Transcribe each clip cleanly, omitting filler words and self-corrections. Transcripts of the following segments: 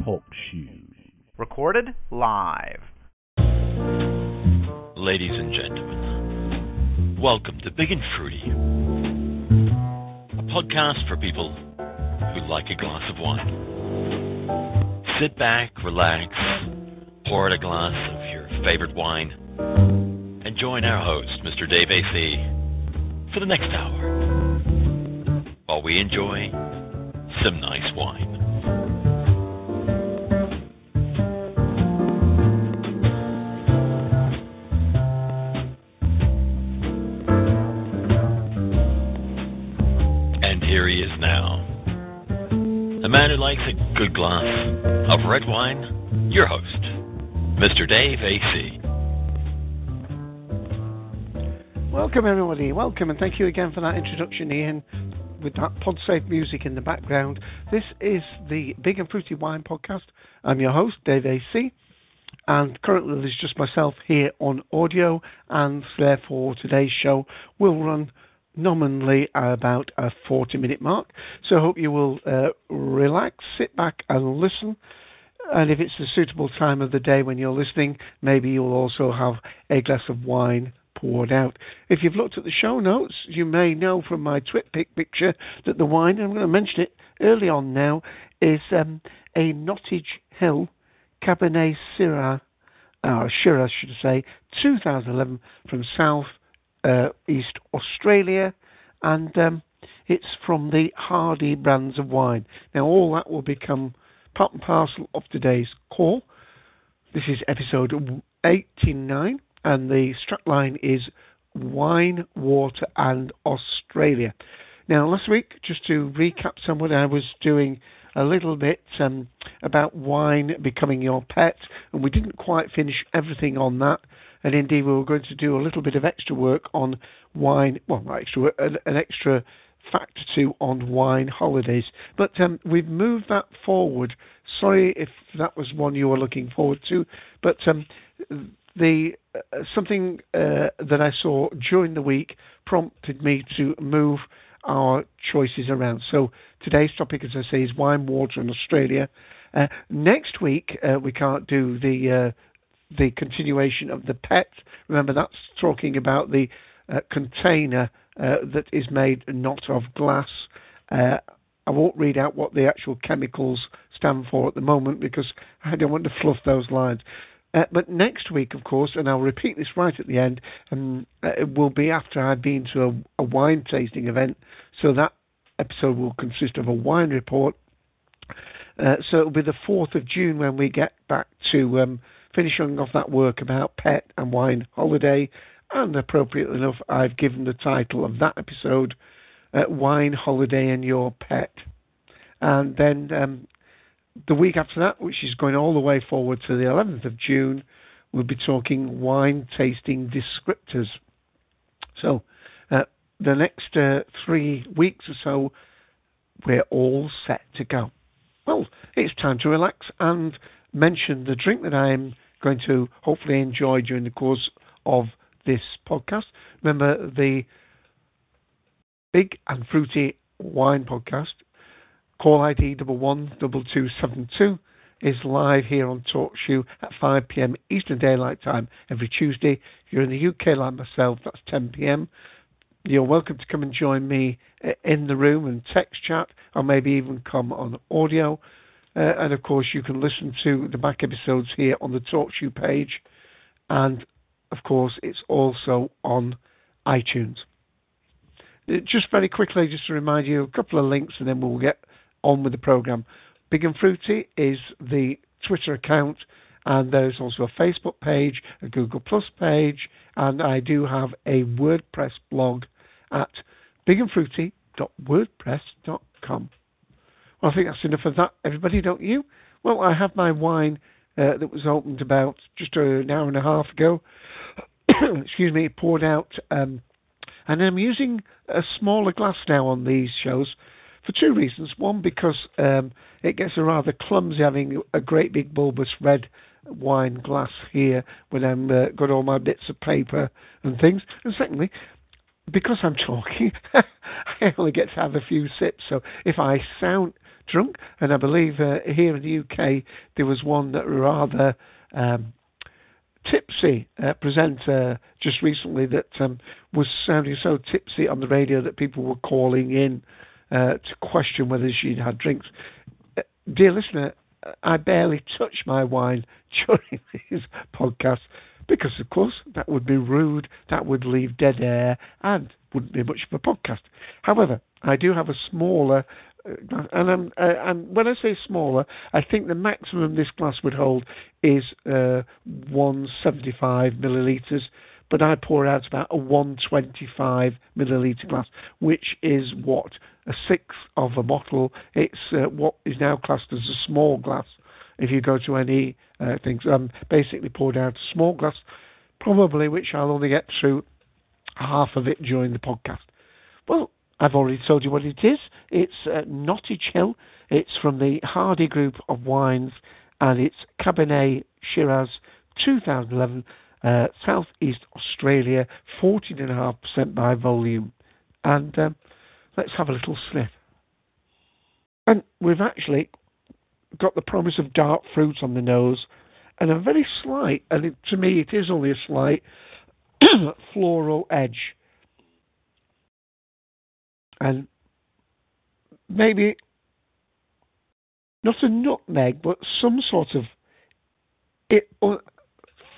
Talkshoe. Recorded live. Ladies and gentlemen, welcome to Big and Fruity, a podcast for people who like a glass of wine. Sit back, relax, pour out a glass of your favorite wine, and join our host, Mr. Dave AC, for the next hour, while we enjoy some nice wine. Here he is now, a man who likes a good glass of red wine, your host, Mr. Dave AC. Welcome everybody, welcome, and thank you again for that introduction, Ian, with that PodSafe music in the background. This is the Big and Fruity Wine Podcast. I'm your host, Dave AC, and currently there's just myself here on audio, and therefore today's show will run nominally about a 40-minute mark. So I hope you will relax, sit back and listen. And if it's a suitable time of the day when you're listening, maybe you'll also have a glass of wine poured out. If you've looked at the show notes, you may know from my TwitPic picture that the wine, I'm going to mention it early on now, is a Nottage Hill Cabernet Syrah, or Shiraz, should I say, 2011 from South East Australia, and it's from the Hardy brands of wine. Now all that will become part and parcel of today's call. This is episode 89 and the strapline is Wine, Water and Australia. Now last week, just to recap somewhat, I was doing a little bit about wine becoming your pet, and we didn't quite finish everything on that. And indeed, we were going to do a little bit of extra work on wine, well, not extra work, an extra fact or two on wine holidays. But we've moved that forward. Sorry if that was one you were looking forward to, but something that I saw during the week prompted me to move our choices around. So today's topic, as I say, is wine, water and Australia. Next week, we can't do the continuation of the pet. Remember, that's talking about the container that is made not of glass. I won't read out what the actual chemicals stand for at the moment because I don't want to fluff those lines. But next week, of course, and I'll repeat this right at the end, it will be after I've been to a wine tasting event. So that episode will consist of a wine report. So it'll be the 4th of June when we get back to finishing off that work about pet and wine holiday, and appropriately enough, I've given the title of that episode, Wine Holiday and Your Pet. And then the week after that, which is going all the way forward to the 11th of June, we'll be talking wine tasting descriptors. So the next 3 weeks or so, we're all set to go. Well, it's time to relax and mention the drink that I'm going to hopefully enjoy during the course of this podcast. Remember, the Big and Fruity Wine Podcast, call ID 112272, is live here on Talkshoe at 5 p.m. Eastern Daylight Time every Tuesday. If you're in the UK like myself, that's 10 p.m. You're welcome to come and join me in the room and text chat, or maybe even come on audio. And of course, you can listen to the back episodes here on the Talkshoe page. And of course, it's also on iTunes. Just very quickly, just to remind you, a couple of links and then we'll get on with the programme. Big and Fruity is the Twitter account, and there's also a Facebook page, a Google Plus page, and I do have a WordPress blog at bigandfruity.wordpress.com. I think that's enough of that, everybody, don't you? Well, I have my wine that was opened about just an hour and a half ago. Excuse me, poured out. And I'm using a smaller glass now on these shows for two reasons. One, because it gets a rather clumsy having a great big bulbous red wine glass here when I've got all my bits of paper and things. And secondly, because I'm talking, I only get to have a few sips. So if I sound drunk, and I believe here in the UK there was one that rather tipsy presenter just recently that was sounding so tipsy on the radio that people were calling in to question whether she'd had drinks. Dear listener, I barely touch my wine during these podcasts because, of course, that would be rude, that would leave dead air, and wouldn't be much of a podcast. However, I do have a smaller glass, and when I say smaller, I think the maximum this glass would hold is 175 millilitres, but I pour out about a 125 millilitre glass, which is what? A sixth of a bottle. It's what is now classed as a small glass. If you go to any things, basically poured out a small glass, probably, which I'll only get through half of it during the podcast. Well, I've already told you what it is. It's Nottage Hill. It's from the Hardy group of wines, and it's Cabernet Shiraz 2011, Southeast Australia, 14.5% by volume. And let's have a little sniff. And we've actually got the promise of dark fruit on the nose, and a very slight, and it, to me it is only a slight, floral edge. And maybe not a nutmeg, but some sort of, it,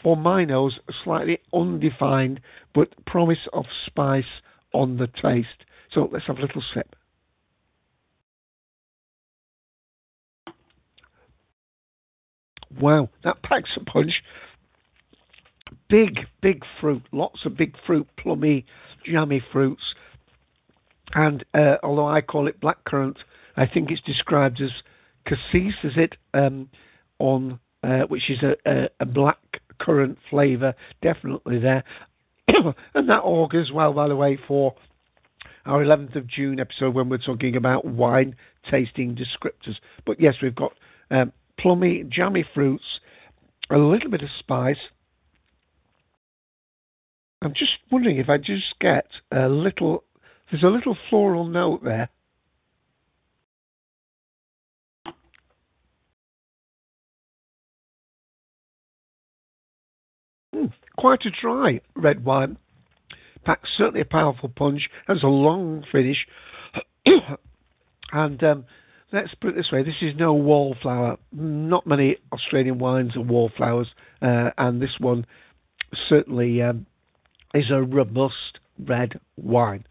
for my nose, slightly undefined, but promise of spice on the taste. So let's have a little sip. Wow, that packs a punch. Big fruit. Lots of big fruit, plummy, jammy fruits. And although I call it blackcurrant, I think it's described as cassis, is it? Which is a blackcurrant flavour, definitely there. And that augurs well, by the way, for our 11th of June episode when we're talking about wine tasting descriptors. But yes, we've got plummy, jammy fruits, a little bit of spice. I'm just wondering if I just get a little... There's a little floral note there. Quite a dry red wine. Packs certainly a powerful punch. Has a long finish. And let's put it this way. This is no wallflower. Not many Australian wines are wallflowers. And this one certainly is a robust red wine.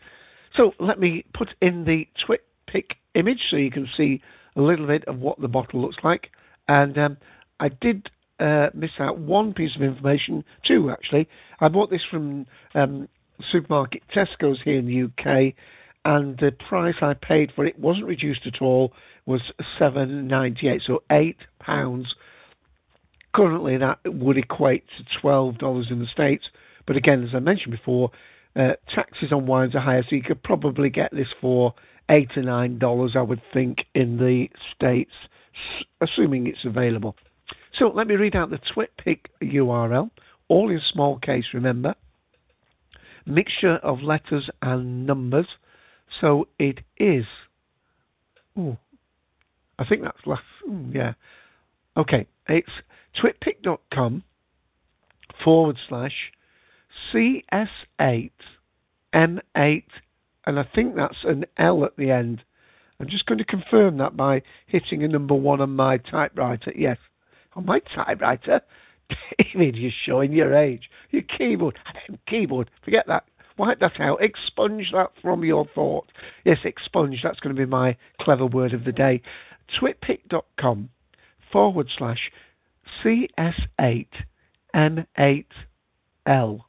So let me put in the TwitPic image so you can see a little bit of what the bottle looks like. And I did miss out one piece of information, two actually. I bought this from supermarket Tesco's here in the UK, and the price I paid for it wasn't reduced at all, was $7.98, so £8. Currently that would equate to $12 in the States. But again, as I mentioned before, taxes on wines are higher, so you could probably get this for $8 or $9, I would think, in the States, assuming it's available. So let me read out the TwitPic URL, all in small case, remember. Mixture of letters and numbers. So it is. Ooh, I think that's last. Yeah. Okay. It's twitpic.com/. CS8, M8, and I think that's an L at the end. I'm just going to confirm that by hitting a number one on my typewriter. Yes, on my typewriter? David, you're showing your age. Your keyboard. Keyboard. Forget that. Wipe that out. Expunge that from your thought. Yes, expunge. That's going to be my clever word of the day. twitpic.com/ CS8, M8, L.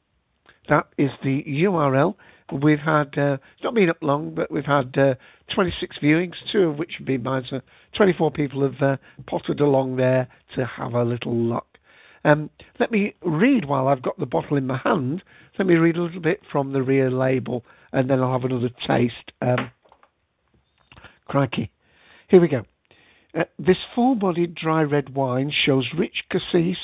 That is the URL. But we've had, not been up long, but we've had 26 viewings, two of which have been mine. So 24 people have potted along there to have a little look. Let me read while I've got the bottle in my hand. Let me read a little bit from the rear label, and then I'll have another taste. Crikey. Here we go. This full-bodied dry red wine shows rich cassis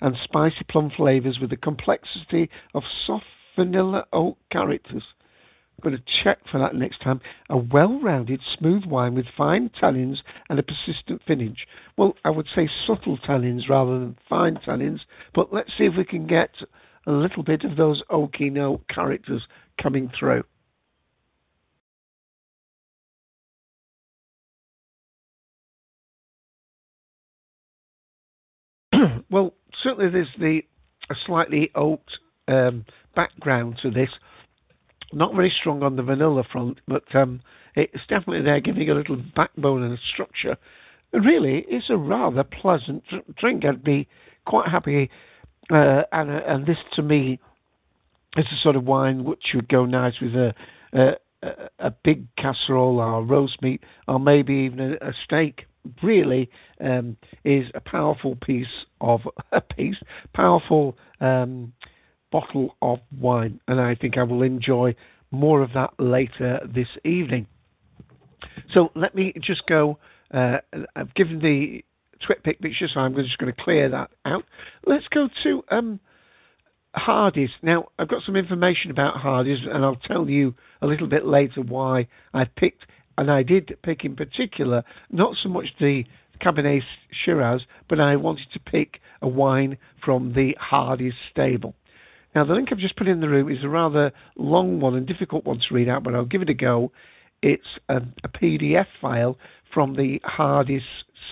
and spicy plum flavours with a complexity of soft vanilla oak characters. I'm going to check for that next time. A well-rounded, smooth wine with fine tannins and a persistent finish. Well, I would say subtle tannins rather than fine tannins, but let's see if we can get a little bit of those oaky note characters coming through. Well, certainly there's a slightly oak background to this. Not very strong on the vanilla front, but it's definitely there, giving a little backbone and a structure. Really, it's a rather pleasant drink. I'd be quite happy, and this to me is the sort of wine which would go nice with a big casserole or roast meat, or maybe even a steak. Really is a powerful bottle of wine, and I think I will enjoy more of that later this evening. So let me just go, I've given the TwitPic picture, so I'm just going to clear that out. Let's go to Hardys. Now, I've got some information about Hardys, and I'll tell you a little bit later why I picked, and I did pick in particular, not so much the Cabernet Shiraz, but I wanted to pick a wine from the Hardys stable. Now, the link I've just put in the room is a rather long one and difficult one to read out, but I'll give it a go. It's a PDF file from the Hardys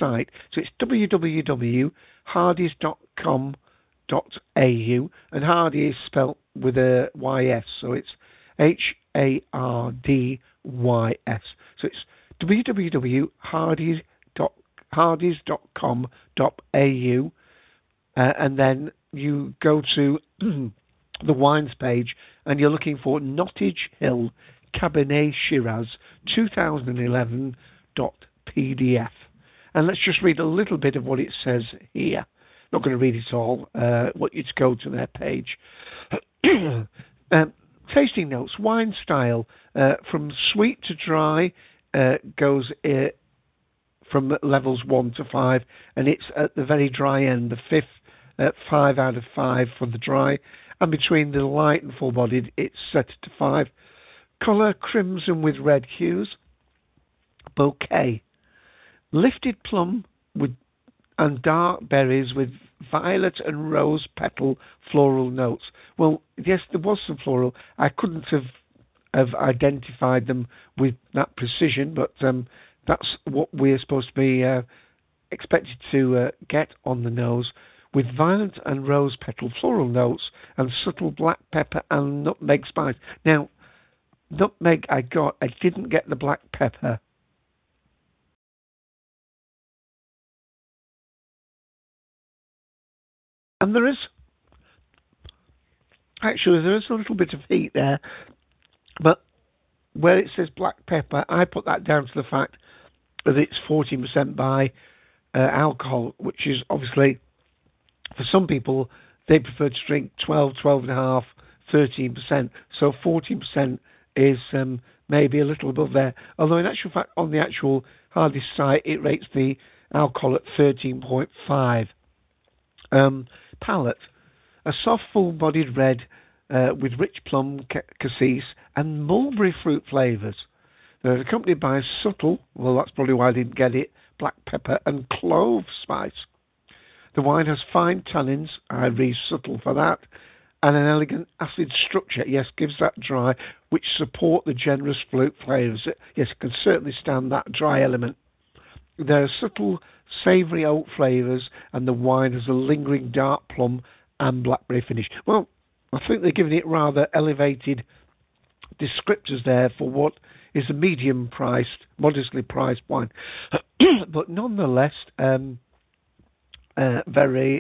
site. So it's www.hardys.com.au, and Hardy is spelt with a Y-S, so it's HARDYS. So it's www.hardys.com.au, and then you go to the wines page, and you're looking for Nottage Hill Cabernet Shiraz 2011.pdf. And let's just read a little bit of what it says here. Not going to read it all. Want you to go to their page. Tasting notes, wine style, from sweet to dry, goes from levels 1 to 5, and it's at the very dry end, the fifth, 5 out of 5 for the dry, and between the light and full-bodied, it's set to 5. Colour, crimson with red hues. Bouquet. Lifted plum and dark berries with violet and rose petal floral notes. Well, yes, there was some floral. I couldn't have identified them with that precision, but that's what we're supposed to be expected to get on the nose, with violet and rose petal floral notes and subtle black pepper and nutmeg spice. Now, nutmeg I didn't get the black pepper. And there is a little bit of heat there, but where it says black pepper, I put that down to the fact that it's 14% by alcohol, which is obviously, for some people, they prefer to drink 12, 12.5, 13%. So 14% is maybe a little above there. Although in actual fact, on the actual Hardys site, it rates the alcohol at 13.5. Palate. A soft, full-bodied red with rich plum, cassis and mulberry fruit flavours. They're accompanied by subtle, well, that's probably why I didn't get it, black pepper and clove spice. The wine has fine tannins, I read subtle for that, and an elegant acid structure, yes, gives that dry, which support the generous fruit flavours. Yes, it can certainly stand that dry element. There are subtle, savoury oak flavours, and the wine has a lingering dark plum and blackberry finish. Well, I think they're giving it rather elevated descriptors there for what is a medium-priced, modestly priced wine. But nonetheless, very,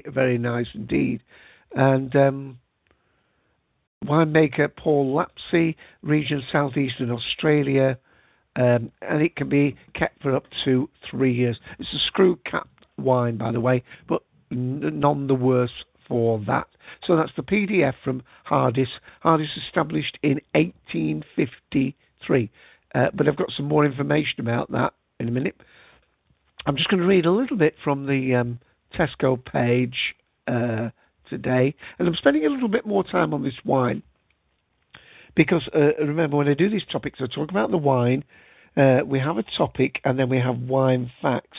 very nice indeed. And winemaker Paul Lapsey, region southeastern Australia, and it can be kept for up to 3 years. It's a screw-capped wine, by the way, but none the worse for that. So that's the PDF from Hardys. Hardys established in 1853, but I've got some more information about that in a minute. I'm just going to read a little bit from the Tesco page today, and I'm spending a little bit more time on this wine because remember, when I do these topics, I talk about the wine, we have a topic, and then we have wine facts.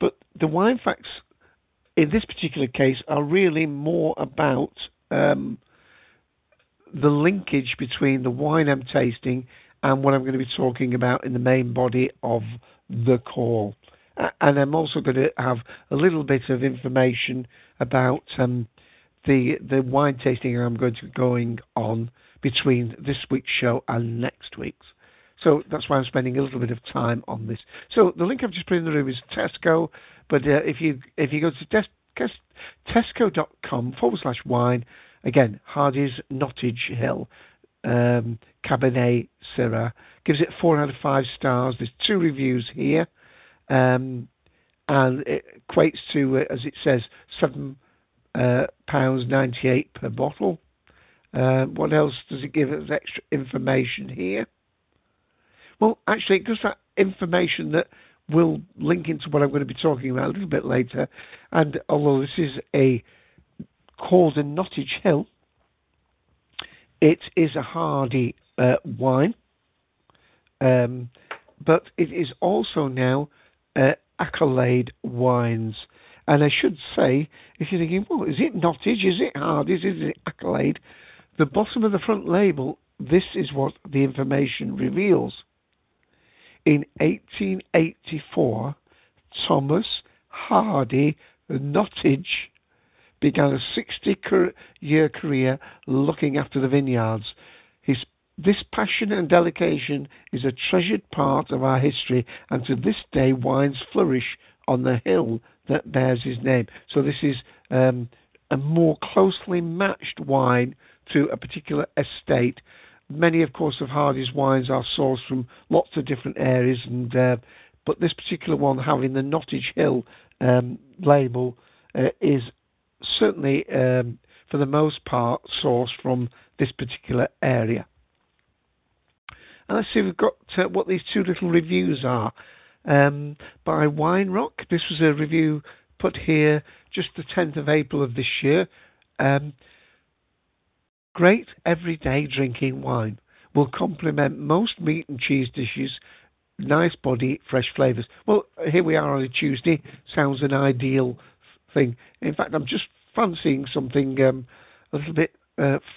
But the wine facts in this particular case are really more about the linkage between the wine I'm tasting and what I'm going to be talking about in the main body of the call. And I'm also going to have a little bit of information about the wine tasting I'm going to be going on between this week's show and next week's. So that's why I'm spending a little bit of time on this. So the link I've just put in the room is Tesco, but if you go to tesco.com/wine, again, Hardys Nottage Hill, Cabernet Syrah, gives it 4 out of 5 stars. There's 2 reviews here, and it equates to, as it says, £7.98 per bottle. What else does it give us extra information here? Well, actually, it gives that information that will link into what I'm going to be talking about a little bit later. And although this is a called a Nottage Hill, it is a hardy wine. But it is also now Accolade Wines. And I should say, if you're thinking, well, is it Nottage? Is it Hardys? Is it Accolade? The bottom of the front label, this is what the information reveals. In 1884, Thomas Hardy Nottage began a 60-year career looking after the vineyards. This passion and dedication is a treasured part of our history, and to this day, wines flourish on the hill that bears his name. So this is a more closely matched wine to a particular estate. Many, of course, of Hardys wines are sourced from lots of different areas, and but this particular one having the Nottage Hill label is certainly, for the most part, sourced from this particular area. And let's see, we've got what these 2 little reviews are. By Wine Rock, this was a review put here just the 10th of April of this year. Great everyday drinking wine will complement most meat and cheese dishes. Nice body, fresh flavours. Well, here we are on a Tuesday. Sounds an ideal thing. In fact, I'm just fancying something a little bit of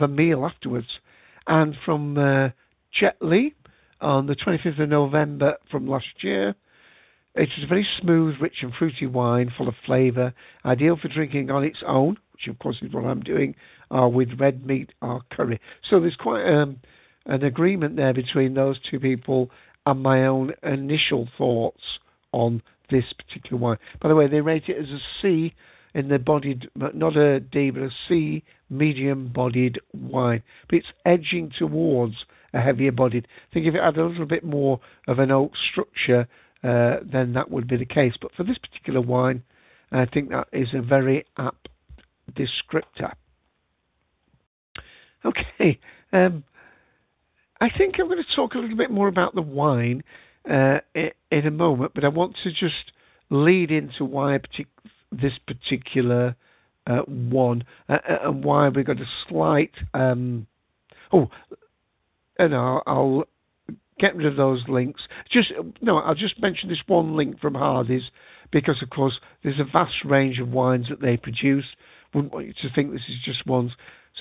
a meal afterwards. And from Jet Lee on the 25th of November from last year, it is a very smooth, rich and fruity wine full of flavour, ideal for drinking on its own, which of course is what I'm doing, with red meat or curry. So there's quite an agreement there between those 2 people and my own initial thoughts on this particular wine. By the way, they rate it as a C in the bodied, not a D, but a C medium-bodied wine. But it's edging towards a heavier-bodied. I think if it had a little bit more of an oak structure, then that would be the case. But for this particular wine, I think that is a very apt descriptor. Okay, I think I'm going to talk a little bit more about the wine in a moment, but I want to just lead into why this particular one and why we got a slight... I'll get rid of those links. I'll just mention this one link from Hardys because, of course, there's a vast range of wines that they produce. Wouldn't want you to think this is just ones.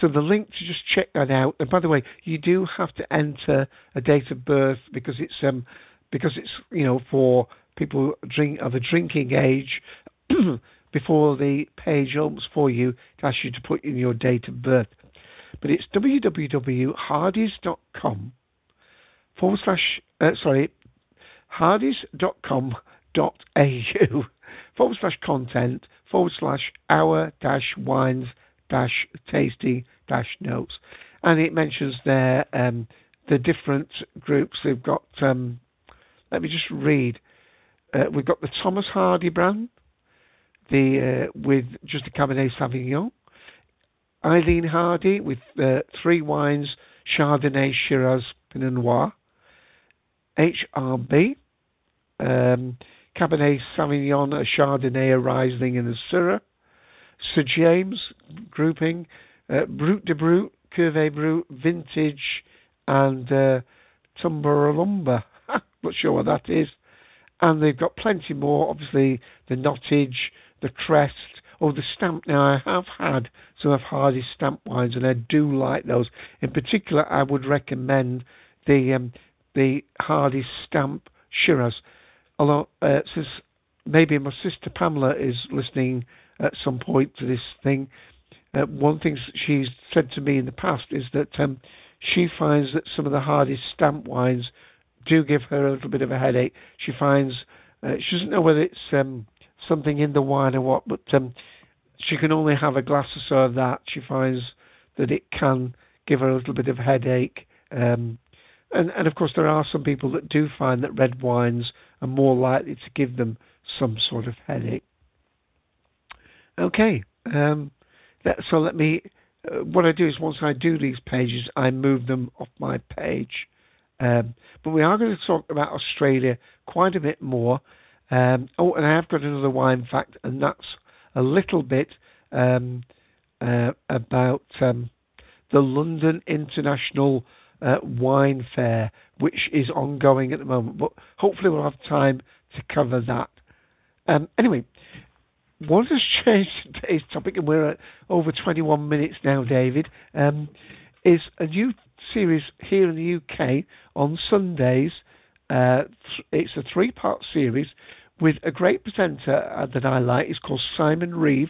So the link to just check that out. And by the way, you do have to enter a date of birth because it's for people of a drinking age. Before the page opens for you, it asks you to put in your date of birth. But it's www.hardys.com hardys.com.au/content/our-wines tasty-notes. And it mentions there the different groups. They've got, let me just read. We've got the Thomas Hardy brand, with just a Cabernet Sauvignon. Eileen Hardy with three wines, Chardonnay, Shiraz, Pinot Noir. HRB, Cabernet Sauvignon, a Chardonnay, a Riesling, and a Syrah. Sir James grouping, Brut de Brut, Cuvée Brut, Vintage, and Tumbalumba. Not sure what that is. And they've got plenty more, obviously, the Nottage, the Crest, or the Stamp. Now, I have had some of Hardy's Stamp wines, and I do like those. In particular, I would recommend the Hardy's Stamp Shiraz. Although, since maybe my sister Pamela is listening at some point to this thing, one thing she's said to me in the past is that she finds that some of the Hardy's Stamp wines do give her a little bit of a headache. She finds she doesn't know whether it's something in the wine or what, but she can only have a glass or so of that. She finds that it can give her a little bit of a headache. And of course, there are some people that do find that red wines are more likely to give them some sort of headache. Okay, so let me... what I do is once I do these pages, I move them off my page. But we are going to talk about Australia quite a bit more. And I have got another wine fact, and that's a little bit about the London International Wine Fair, which is ongoing at the moment. But hopefully we'll have time to cover that. Anyway, what has changed today's topic, and we're at over 21 minutes now, David, is a new series here in the UK on Sundays. It's a three-part series with a great presenter that I like. It's called Simon Reeve.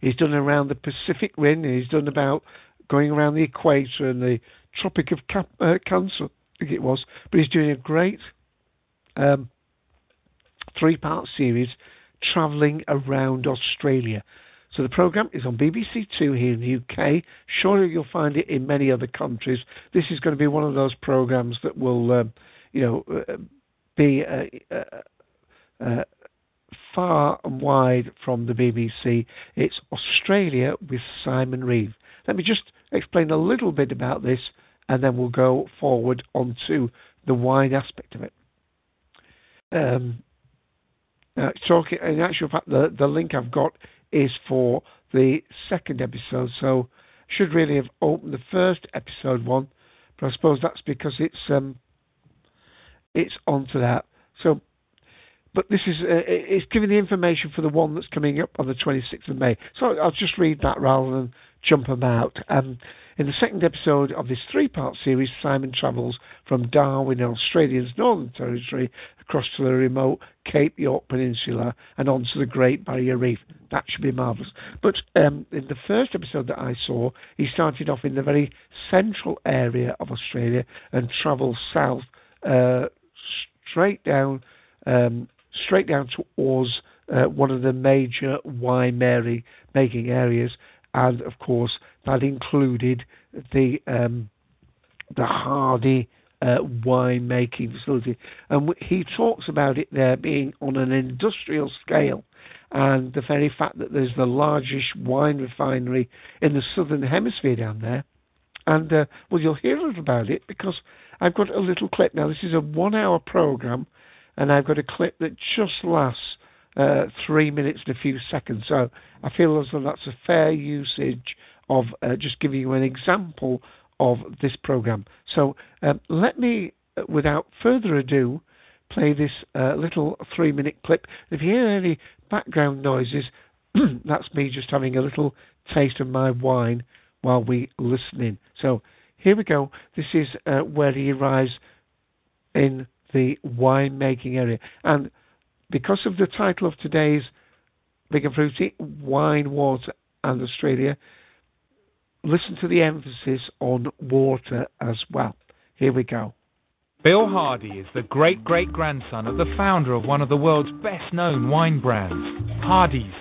He's done around the Pacific Rim. He's done about going around the equator and the Tropic of Cancer, I think it was. But he's doing a great three-part series travelling around Australia. So the programme is on BBC Two here in the UK. Surely you'll find it in many other countries. This is going to be one of those programmes that will, be far and wide from the BBC. It's Australia with Simon Reeve. Let me just explain a little bit about this, and then we'll go forward onto the wine aspect of it. In actual fact, the link I've got is for the second episode, so should really have opened the first episode one, but I suppose that's because it's onto that. So, but this is it's giving the information for the one that's coming up on the 26th of May. So I'll just read that rather than jump about. In the second episode of this three-part series, Simon travels from Darwin, Australia's Northern Territory, across to the remote Cape York Peninsula and onto the Great Barrier Reef. That should be marvellous. But in the first episode that I saw, he started off in the very central area of Australia and travelled south, straight down towards one of the major winemaking areas. And, of course, that included the Hardy winemaking facility. And he talks about it there being on an industrial scale, and the very fact that there's the largest wine refinery in the southern hemisphere down there. And, you'll hear a little about it because I've got a little clip. Now, this is a one-hour programme, and I've got a clip that just lasts 3 minutes and a few seconds. So I feel as though that's a fair usage of just giving you an example of this programme. So let me, without further ado, play this little 3 minute clip. If you hear any background noises, that's me just having a little taste of my wine while we listen in. So here we go. This is where he arrives in the winemaking area. And because of the title of today's Big and Fruity, Wine, Water and Australia, listen to the emphasis on water as well. Here we go. Bill Hardy is the great-great-grandson of the founder of one of the world's best-known wine brands, Hardys,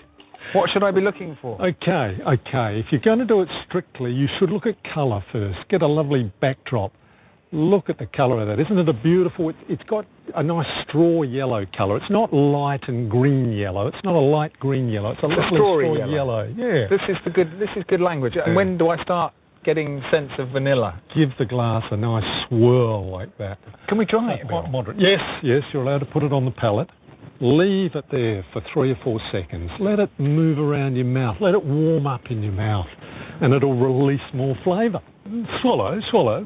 What should I be looking for? Okay. If you're going to do it strictly, you should look at colour first. Get a lovely backdrop. Look at the colour of that. Isn't it a beautiful... It's got a nice straw yellow colour. It's not light and green yellow. It's not a light green yellow. It's a lovely straw yellow. Yeah. This is good language. Yeah. And when do I start getting sense of vanilla? Give the glass a nice swirl like that. Can we try it? Quite moderate. Yes. You're allowed to put it on the palate. Leave it there for 3 or 4 seconds. Let it move around your mouth. Let it warm up in your mouth, and it'll release more flavour. Swallow.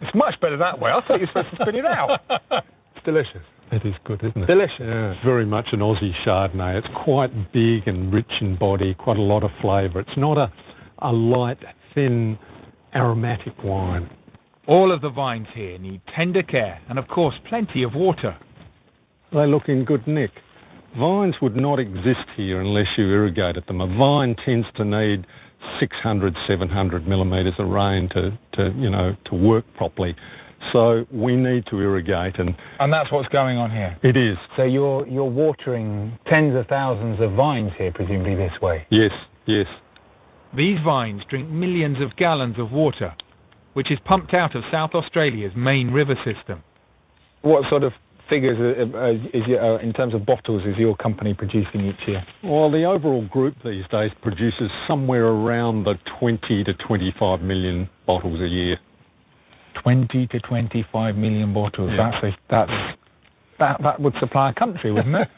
It's much better that way. I thought you were supposed to spit it out. It's delicious. It is good, isn't it? Delicious. Yeah, it's very much an Aussie Chardonnay. It's quite big and rich in body, quite a lot of flavour. It's not a light, thin, aromatic wine. All of the vines here need tender care and, of course, plenty of water. They look in good nick. Vines would not exist here unless you irrigated them. A vine tends to need 600, 700 millimetres of rain to work properly. So we need to irrigate. And that's what's going on here? It is. So you're watering tens of thousands of vines here, presumably this way? Yes. These vines drink millions of gallons of water, which is pumped out of South Australia's main river system. What sort of figures is in terms of bottles is your company producing each year? Well, the overall group these days produces somewhere around the 20 to 25 million bottles a year. 20 to 25 million bottles. Yeah. That would supply a country, wouldn't it?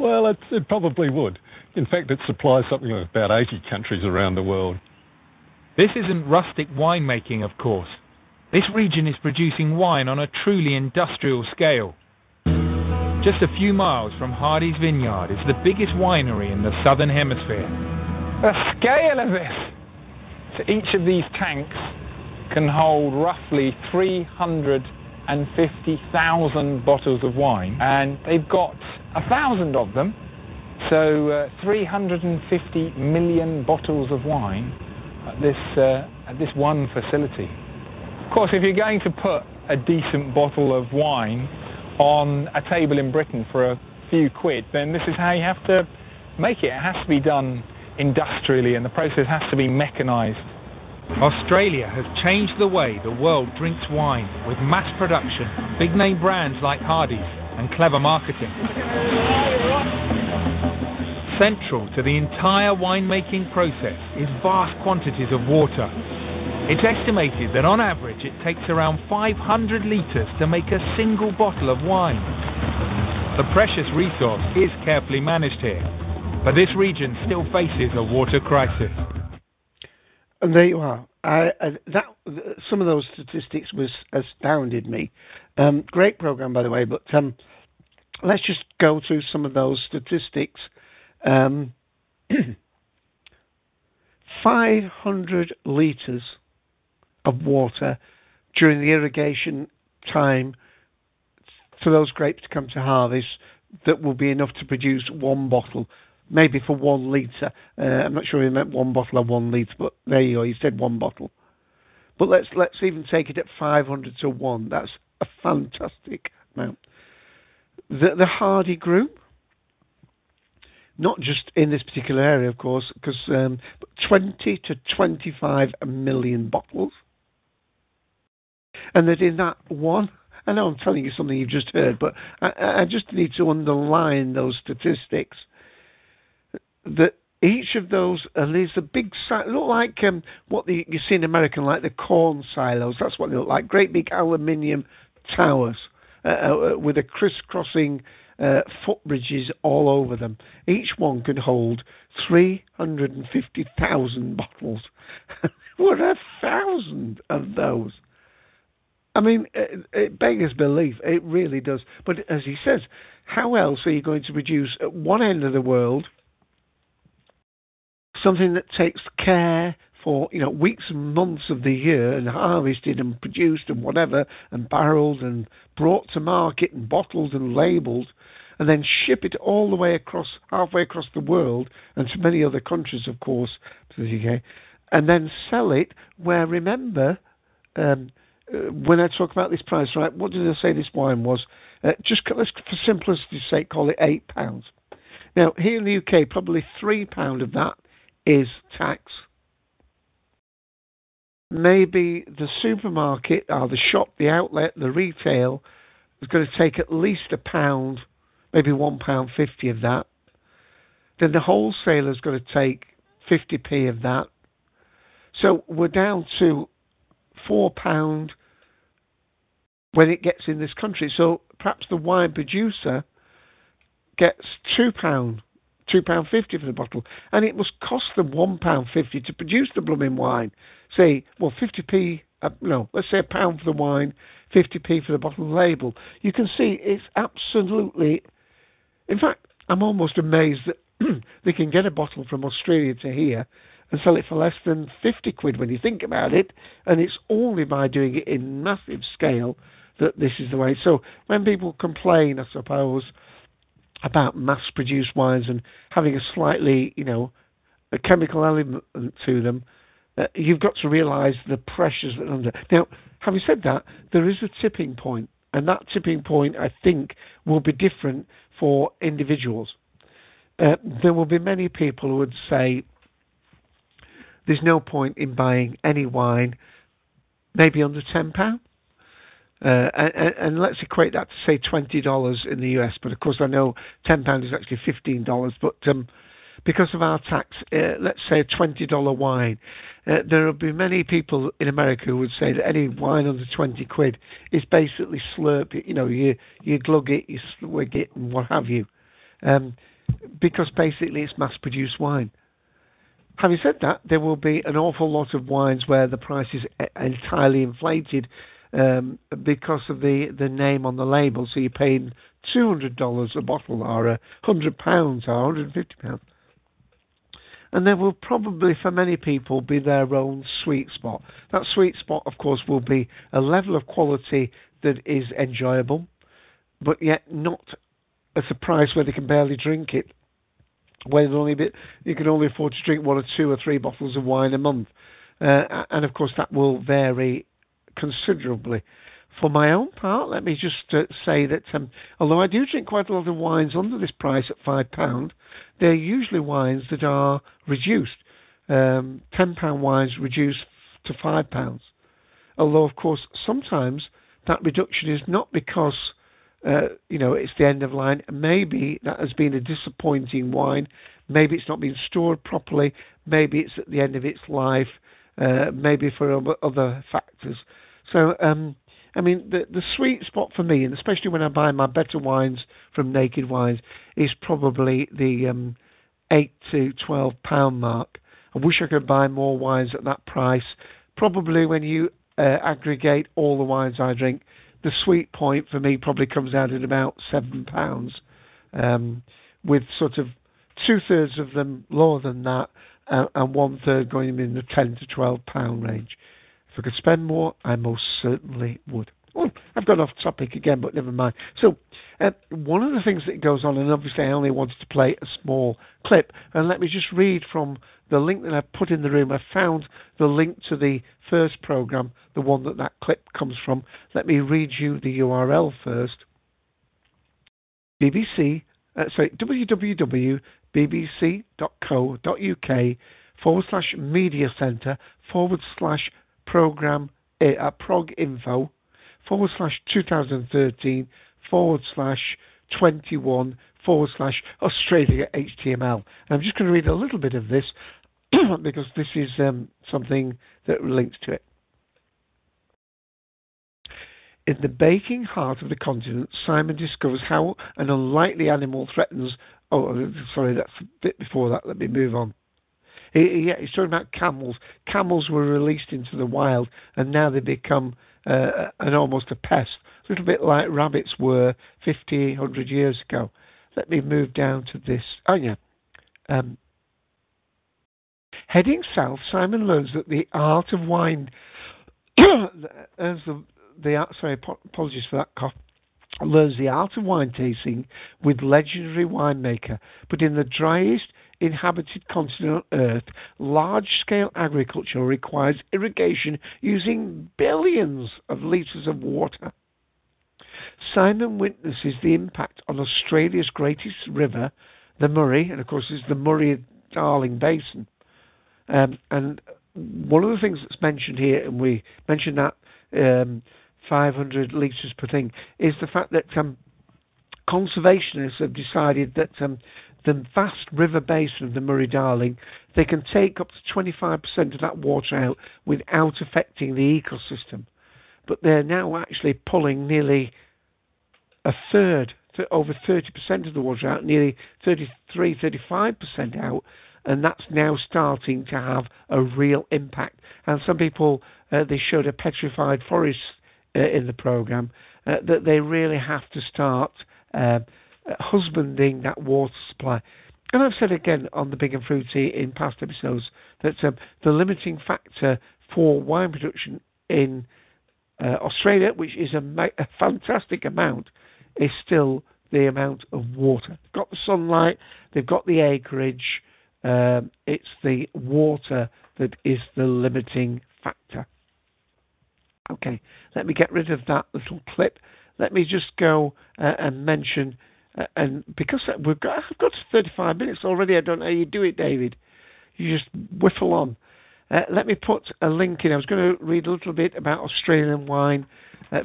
Well, it probably would. In fact, it supplies something like about 80 countries around the world. This isn't rustic winemaking, of course. This region is producing wine on a truly industrial scale. Just a few miles from Hardy's vineyard is the biggest winery in the southern hemisphere. The scale of this! So each of these tanks can hold roughly 350,000 bottles of wine, and they've got 1,000 of them, so 350 million bottles of wine at this one facility. Of course, if you're going to put a decent bottle of wine on a table in Britain for a few quid, then this is how you have to make it. It has to be done industrially and the process has to be mechanised. Australia has changed the way the world drinks wine with mass production, big name brands like Hardys and clever marketing. Central to the entire winemaking process is vast quantities of water. It's estimated that on average it takes around 500 litres to make a single bottle of wine. The precious resource is carefully managed here, but this region still faces a water crisis. And there you are. Some of those statistics astounded me. Great programme, by the way, but let's just go through some of those statistics. 500 litres of water during the irrigation time for those grapes to come to harvest that will be enough to produce one bottle, maybe for 1 litre. I'm not sure he meant one bottle or 1 litre, but there you go, he said one bottle. But let's even take it at 500 to 1. That's a fantastic amount. The Hardy group, not just in this particular area, of course, because 20 to 25 million bottles. And that in that one, I know I'm telling you something you've just heard, but I just need to underline those statistics. That each of those, there's a big, look like what you see in American, like the corn silos. That's what they look like, great big aluminium towers with a crisscrossing footbridges all over them. Each one could hold 350,000 bottles. What 1,000 of those! I mean, it beggars belief. It really does. But as he says, how else are you going to produce at one end of the world something that takes care for weeks and months of the year and harvested and produced and whatever and barrelled and brought to market and bottled and labelled and then ship it all the way across, halfway across the world and to many other countries, of course, to the UK, and then sell it where, remember, when I talk about this price, right, what did I say this wine was? Let's, for simplicity's sake, call it £8. Now, here in the UK, probably £3 of that is tax. Maybe the supermarket or the shop, the outlet, the retail is going to take at least £1, maybe £1.50 of that. Then the wholesaler is going to take 50p of that. So we're down to £4 when it gets in this country. So perhaps the wine producer gets £2.50 for the bottle, and it must cost them £1.50 to produce the blooming wine. Say, well, 50p, no, let's say £1 for the wine, 50p for the bottle label. You can see it's absolutely, in fact, I'm almost amazed that they can get a bottle from Australia to here and sell it for less than £50 when you think about it, and it's only by doing it in massive scale that this is the way. So when people complain, I suppose, about mass-produced wines and having a slightly, a chemical element to them, you've got to realise the pressures that are under. Now, having said that, there is a tipping point, and that tipping point, I think, will be different for individuals. There will be many people who would say there's no point in buying any wine, maybe under £10. And let's equate that to, say, $20 in the US. But, of course, I know £10 is actually $15. But because of our tax, let's say a $20 wine, there will be many people in America who would say that any wine under £20 is basically slurp. You glug it, you swig it, and what have you. Because, basically, it's mass-produced wine. Having said that, there will be an awful lot of wines where the price is entirely inflated, because of the name on the label, so you're paying $200 a bottle, or £100, or £150. And there will probably, for many people, be their own sweet spot. That sweet spot, of course, will be a level of quality that is enjoyable, but yet not at a price where they can barely drink it, where you can only afford to drink 1 or 2 or 3 bottles of wine a month. And, of course, that will vary considerably. For my own part, let me just say that although I do drink quite a lot of wines under this price at £5, they're usually wines that are reduced. £10 wines reduced to £5. Although, of course, sometimes that reduction is not because it's the end of line. Maybe that has been a disappointing wine. Maybe it's not been stored properly. Maybe it's at the end of its life. Maybe for other factors. So, the sweet spot for me, and especially when I buy my better wines from Naked Wines, is probably the £8 to £12 mark. I wish I could buy more wines at that price. Probably when you aggregate all the wines I drink, the sweet point for me probably comes out at about £7, with sort of 2/3 of them lower than that, and 1/3 going in the £10 to £12 range. If I could spend more, I most certainly would. Oh, I've gone off topic again, but never mind. So, one of the things that goes on, and obviously I only wanted to play a small clip, and let me just read from the link that I put in the room. I found the link to the first programme, the one that clip comes from. Let me read you the URL first. bbc.co.uk/media centre/proginfo/2013/21/Australia HTML. And I'm just going to read a little bit of this because this is something that links to it. In the baking heart of the continent, Simon discovers how an unlikely animal threatens... Oh, sorry, that's a bit before that. Let me move on. He's talking about camels. Camels were released into the wild, and now they become almost a pest, a little bit like rabbits were 50, 100 years ago. Let me move down to this. Oh, yeah. Heading south, Simon learns that the art of wine... learns the art of wine tasting with legendary winemaker, but in the driest inhabited continent on Earth, large-scale agriculture requires irrigation using billions of litres of water. Simon witnesses the impact on Australia's greatest river, the Murray, and of course it's the Murray-Darling Basin. And one of the things that's mentioned here, and we mentioned that 500 litres per thing, is the fact that conservationists have decided that the vast river basin of the Murray-Darling, they can take up to 25% of that water out without affecting the ecosystem. But they're now actually pulling nearly a third, over 30% of the water out, nearly 33, 35% out, and that's now starting to have a real impact. And some people, they showed a petrified forest in the programme, that they really have to start husbanding that water supply. And I've said again on the Big and Fruity in past episodes that the limiting factor for wine production in Australia, which is a fantastic amount, is still the amount of water. They've got the sunlight, they've got the acreage, it's the water that is the limiting factor. Okay, let me get rid of that little clip. Let me just go and mention, and because I've got 35 minutes already, I don't know how you do it, David. You just whiffle on. Let me put a link in. I was going to read a little bit about Australian wine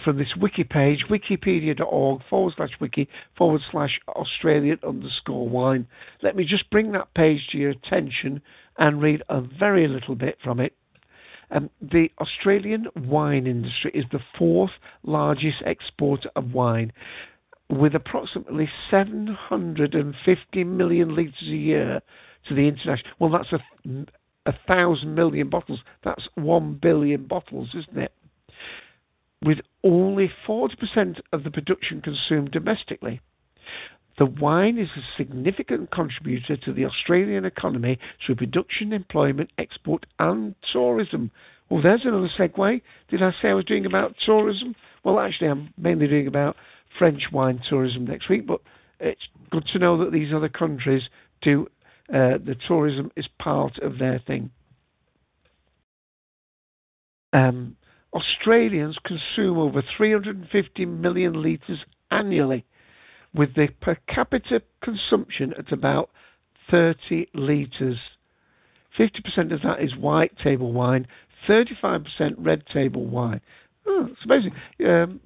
from this wiki page, wikipedia.org/wiki/Australian_wine. Let me just bring that page to your attention and read a very little bit from it. The Australian wine industry is the fourth largest exporter of wine, with approximately 750 million litres a year to the international. Well, that's 1,000 million bottles. That's 1 billion bottles, isn't it? With only 40% of the production consumed domestically. The wine is a significant contributor to the Australian economy through production, employment, export and tourism. Well, there's another segue. Did I say I was doing about tourism? Well, actually, I'm mainly doing about French wine tourism next week, but it's good to know that these other countries do the tourism is part of their thing. Australians consume over 350 million litres annually, with the per capita consumption at about 30 litres. 50% of that is white table wine, 35% red table wine. Oh, it's amazing. And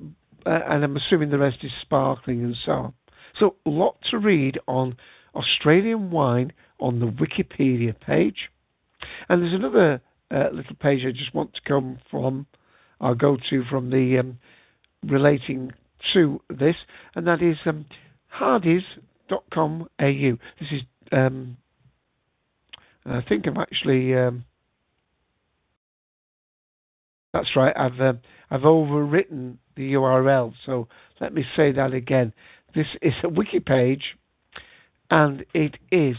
I'm assuming the rest is sparkling and so on. So, a lot to read on Australian wine on the Wikipedia page. And there's another little page I just want to come from, I'll go to from the relating to this, and that is hardys.com.au. This is, I think I've actually, that's right, I've overwritten the URL, so let me say that again. This is a wiki page, and it is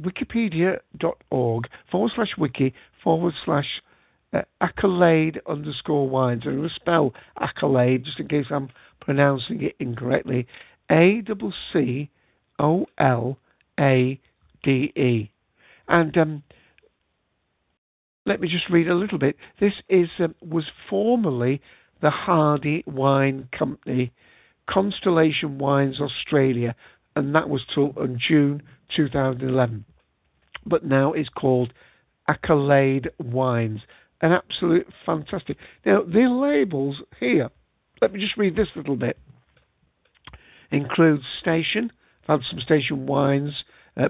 wikipedia.org/wiki/accolade_wines. I'm going to spell accolade just in case I'm pronouncing it incorrectly. ACCOLADE. And let me just read a little bit. This is was formerly the Hardy Wine Company, Constellation Wines Australia, and that was till June 2011. But now it's called Accolade Wines. An absolute fantastic. Now, the labels here, let me just read this little bit. Includes station. I've had some station wines.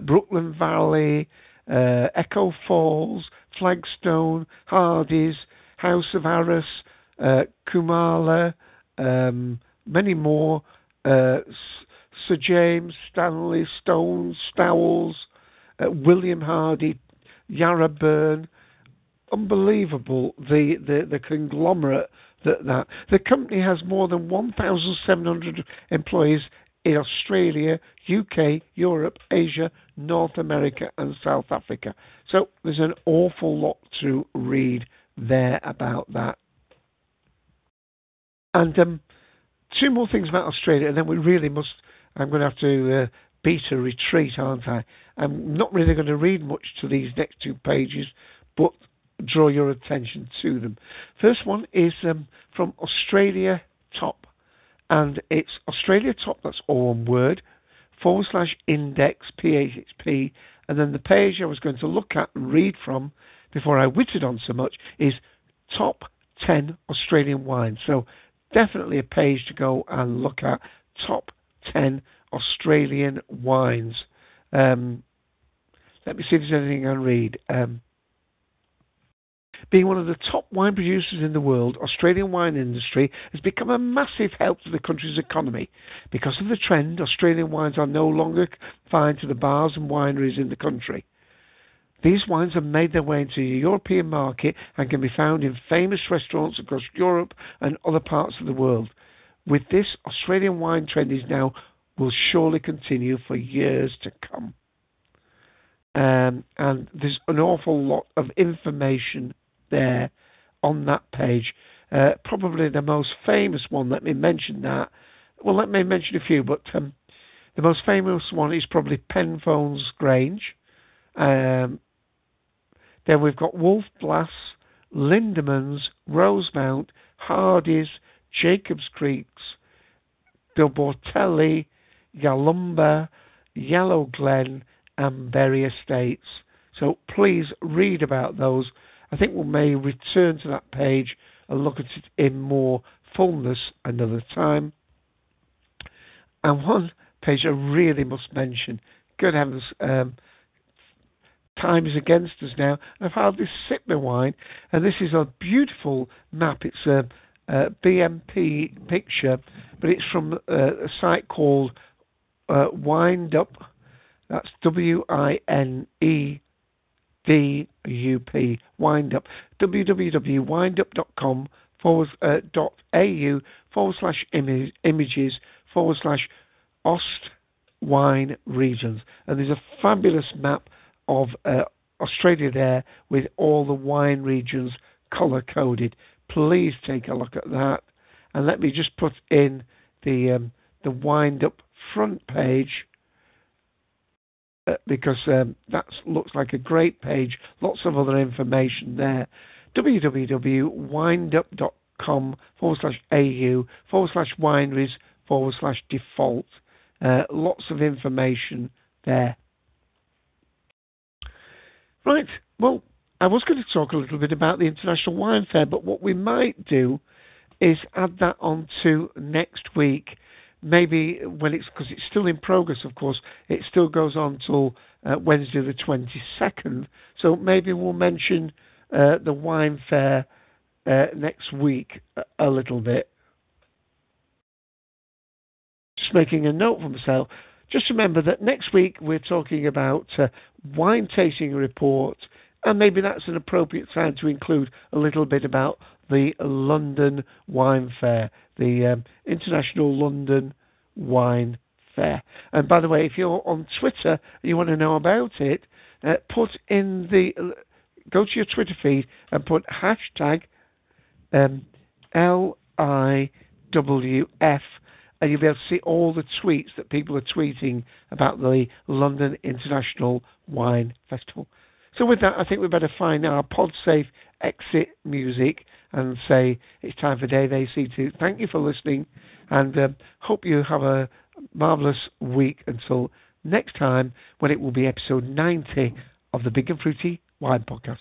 Brooklyn Valley, Echo Falls, Flagstone, Hardys, House of Harris, Kumala, many more. Sir James, Stanley, Stone, Stowells, William Hardy, Yarraburn. Unbelievable, the conglomerate that. The company has more than 1,700 employees in Australia, UK, Europe, Asia, North America and South Africa. So there's an awful lot to read there about that. And two more things about Australia, and then we really must, I'm going to have to beta retreat, aren't I? I'm not really going to read much to these next two pages, but draw your attention to them. First one is from Australia Top, and it's Australia Top, that's all one word, /index PHP, and then the page I was going to look at and read from before I wittered on so much is Top 10 Australian Wines. So definitely a page to go and look at, Top 10 Australian Wines. Let me see if there's anything I can read. Being one of the top wine producers in the world, Australian wine industry has become a massive help to the country's economy. Because of the trend, Australian wines are no longer confined to the bars and wineries in the country. These wines have made their way into the European market and can be found in famous restaurants across Europe and other parts of the world. With this, Australian wine trend is now will surely continue for years to come. And there's an awful lot of information there on that page. Probably the most famous one, let me mention that. Well, let me mention a few, but the most famous one is probably Penfolds Grange. Then we've got Wolf Blass, Lindemanns, Rosemount, Hardys, Jacobs Creeks, Yalumba, Yellow Glen, and Berry Estates. So please read about those. I think we may return to that page and look at it in more fullness another time. And one page I really must mention, good heavens, time is against us now. I've hardly sipped my wine, and this is a beautiful map. It's a BMP picture, but it's from a site called Windup. That's WINEDUP, Windup. www.windup.com .au/images/Ostwine regions. And there's a fabulous map of Australia there with all the wine regions colour-coded. Please take a look at that. And let me just put in the Windup front page because that looks like a great page. Lots of other information there. www.windup.com .au .wineries .default. Lots of information there. Right, well, I was going to talk a little bit about the International Wine Fair, but what we might do is add that on to next week. Maybe when it's, because it's still in progress, of course, it still goes on till Wednesday the 22nd. So maybe we'll mention the wine fair next week a little bit. Just making a note for myself. Just remember that next week we're talking about wine tasting report, and maybe that's an appropriate time to include a little bit about the London Wine Fair, the International London Wine Fair. And by the way, if you're on Twitter and you want to know about it, go to your Twitter feed and put hashtag LIWF. And you'll be able to see all the tweets that people are tweeting about the London International Wine Festival. So with that, I think we better find our PodSafe exit music and say it's time for Dave AC to thank you for listening, and hope you have a marvellous week until next time, when it will be episode 90 of the Big and Fruity Wine Podcast.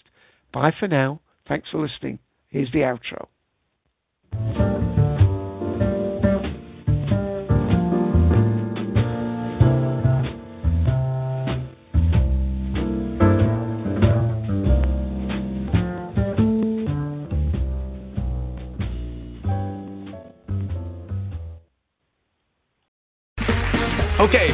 Bye for now. Thanks for listening. Here's the outro. Okay,